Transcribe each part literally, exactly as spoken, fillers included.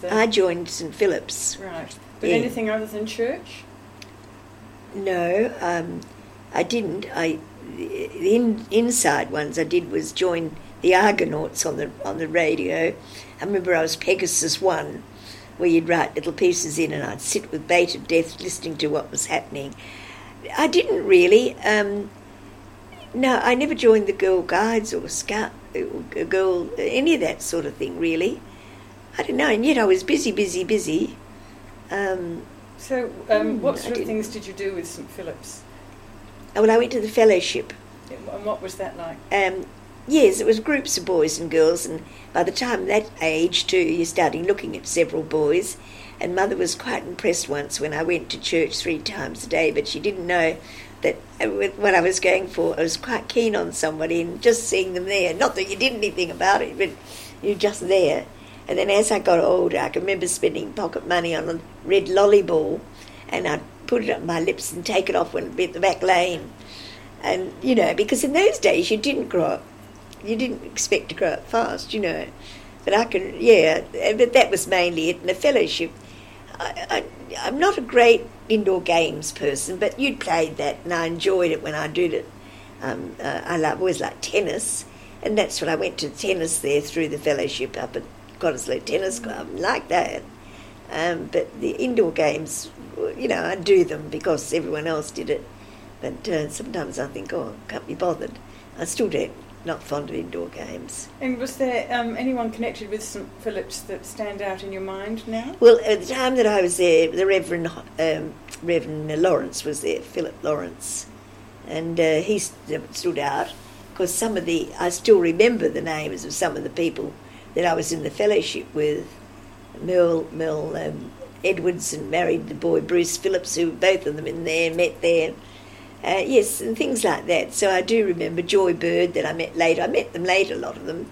the... I joined St Philip's. Right. But yeah. Anything other than church? No, um, I didn't. I the in, inside ones I did was join the Argonauts on the on the radio. I remember I was Pegasus One, where you'd write little pieces in, and I'd sit with bated breath listening to what was happening. I didn't really. Um, no, I never joined the Girl Guides or Scout, or Girl, any of that sort of thing, really. I don't know, and yet I was busy, busy, busy. Um, so, um, what sort of things did you do with St Philip's? Oh, well, I went to the fellowship. And what was that like? Um, yes, it was groups of boys and girls, and by the time that age, too, you're starting looking at several boys. And Mother was quite impressed once when I went to church three times a day, but she didn't know that what I was going for. I was quite keen on somebody and just seeing them there. Not that you did anything about it, but you're just there. And then as I got older, I can remember spending pocket money on a red lolly ball, and I'd put it up my lips and take it off when it'd be at the back lane. And, you know, because in those days you didn't grow up. You didn't expect to grow up fast, you know. But I can, yeah, but that was mainly it. And the fellowship... I, I, I'm not a great indoor games person, but you'd played that, and I enjoyed it when I did it. Um, uh, I love, always liked tennis, and that's when I went to tennis there through the fellowship up at Cottesloe Tennis Club, like that. Um, but the indoor games, you know, I do them because everyone else did it. But uh, sometimes I think, oh, I can't be bothered. I still don't. Not fond of indoor games. And was there um, anyone connected with St Philip's that stand out in your mind now? Well, at the time that I was there, the Reverend um, Reverend Lawrence was there, Philip Lawrence, and uh, he stood out because some of the I still remember the names of some of the people that I was in the fellowship with. Merle Merle um, Edwardson married the boy Bruce Phillips, who both of them in there met there. Uh, yes, and things like that. So I do remember Joy Bird that I met later. I met them later, a lot of them,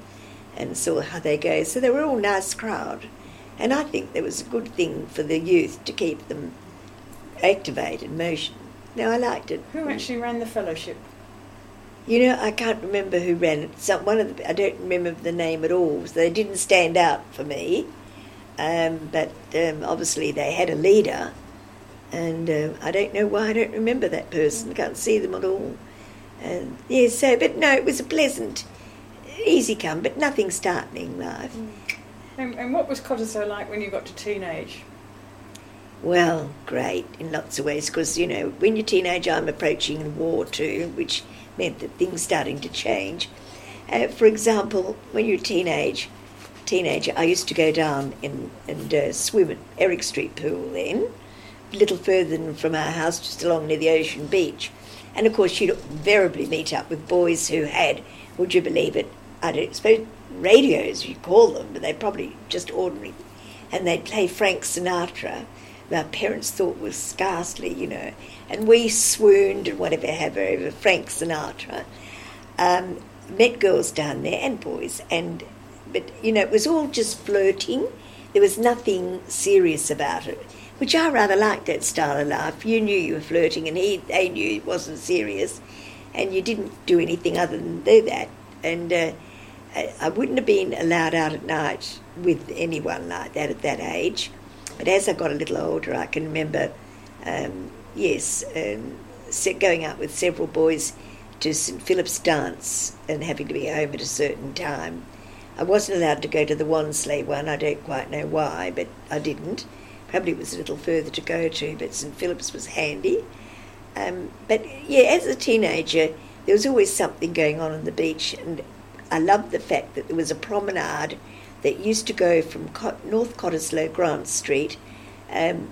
and saw how they go. So they were all a nice crowd. And I think that was a good thing for the youth to keep them activated, motion. No, I liked it. Who actually ran the fellowship? You know, I can't remember who ran it. Some, one of the, I don't remember the name at all. So they didn't stand out for me. Um, but um, obviously they had a leader. And uh, I don't know why I don't remember that person. I can't see them at all. And yeah, so, but no, it was a pleasant, easy come, but nothing startling life. Mm. And, and what was Cottesloe like when you got to teenage? Well, great in lots of ways, because, you know, when you're teenage, I'm approaching the war too, which meant that things starting to change. Uh, for example, when you're a teenage, teenager, I used to go down and, and uh, swim at Eric Street Pool then, little further than from our house, just along near the Ocean Beach. And of course you'd invariably meet up with boys who had, would you believe it, I don't suppose radios you call them, but they're probably just ordinary, and they'd play Frank Sinatra, who our parents thought was ghastly, you know, and we swooned and whatever have over Frank Sinatra. Um, met girls down there and boys, and but you know, it was all just flirting. There was nothing serious about it, which I rather liked, that style of life. You knew you were flirting, and he, they knew it wasn't serious, and you didn't do anything other than do that. And uh, I wouldn't have been allowed out at night with anyone like that at that age. But as I got a little older, I can remember, um, yes, um, going out with several boys to St Philip's Dance and having to be home at a certain time. I wasn't allowed to go to the Wansley one. I don't quite know why, but I didn't. Probably it was a little further to go to, but St Philip's was handy. Um, but yeah, as a teenager, there was always something going on on the beach, and I loved the fact that there was a promenade that used to go from North Cottesloe, Grant Street, um,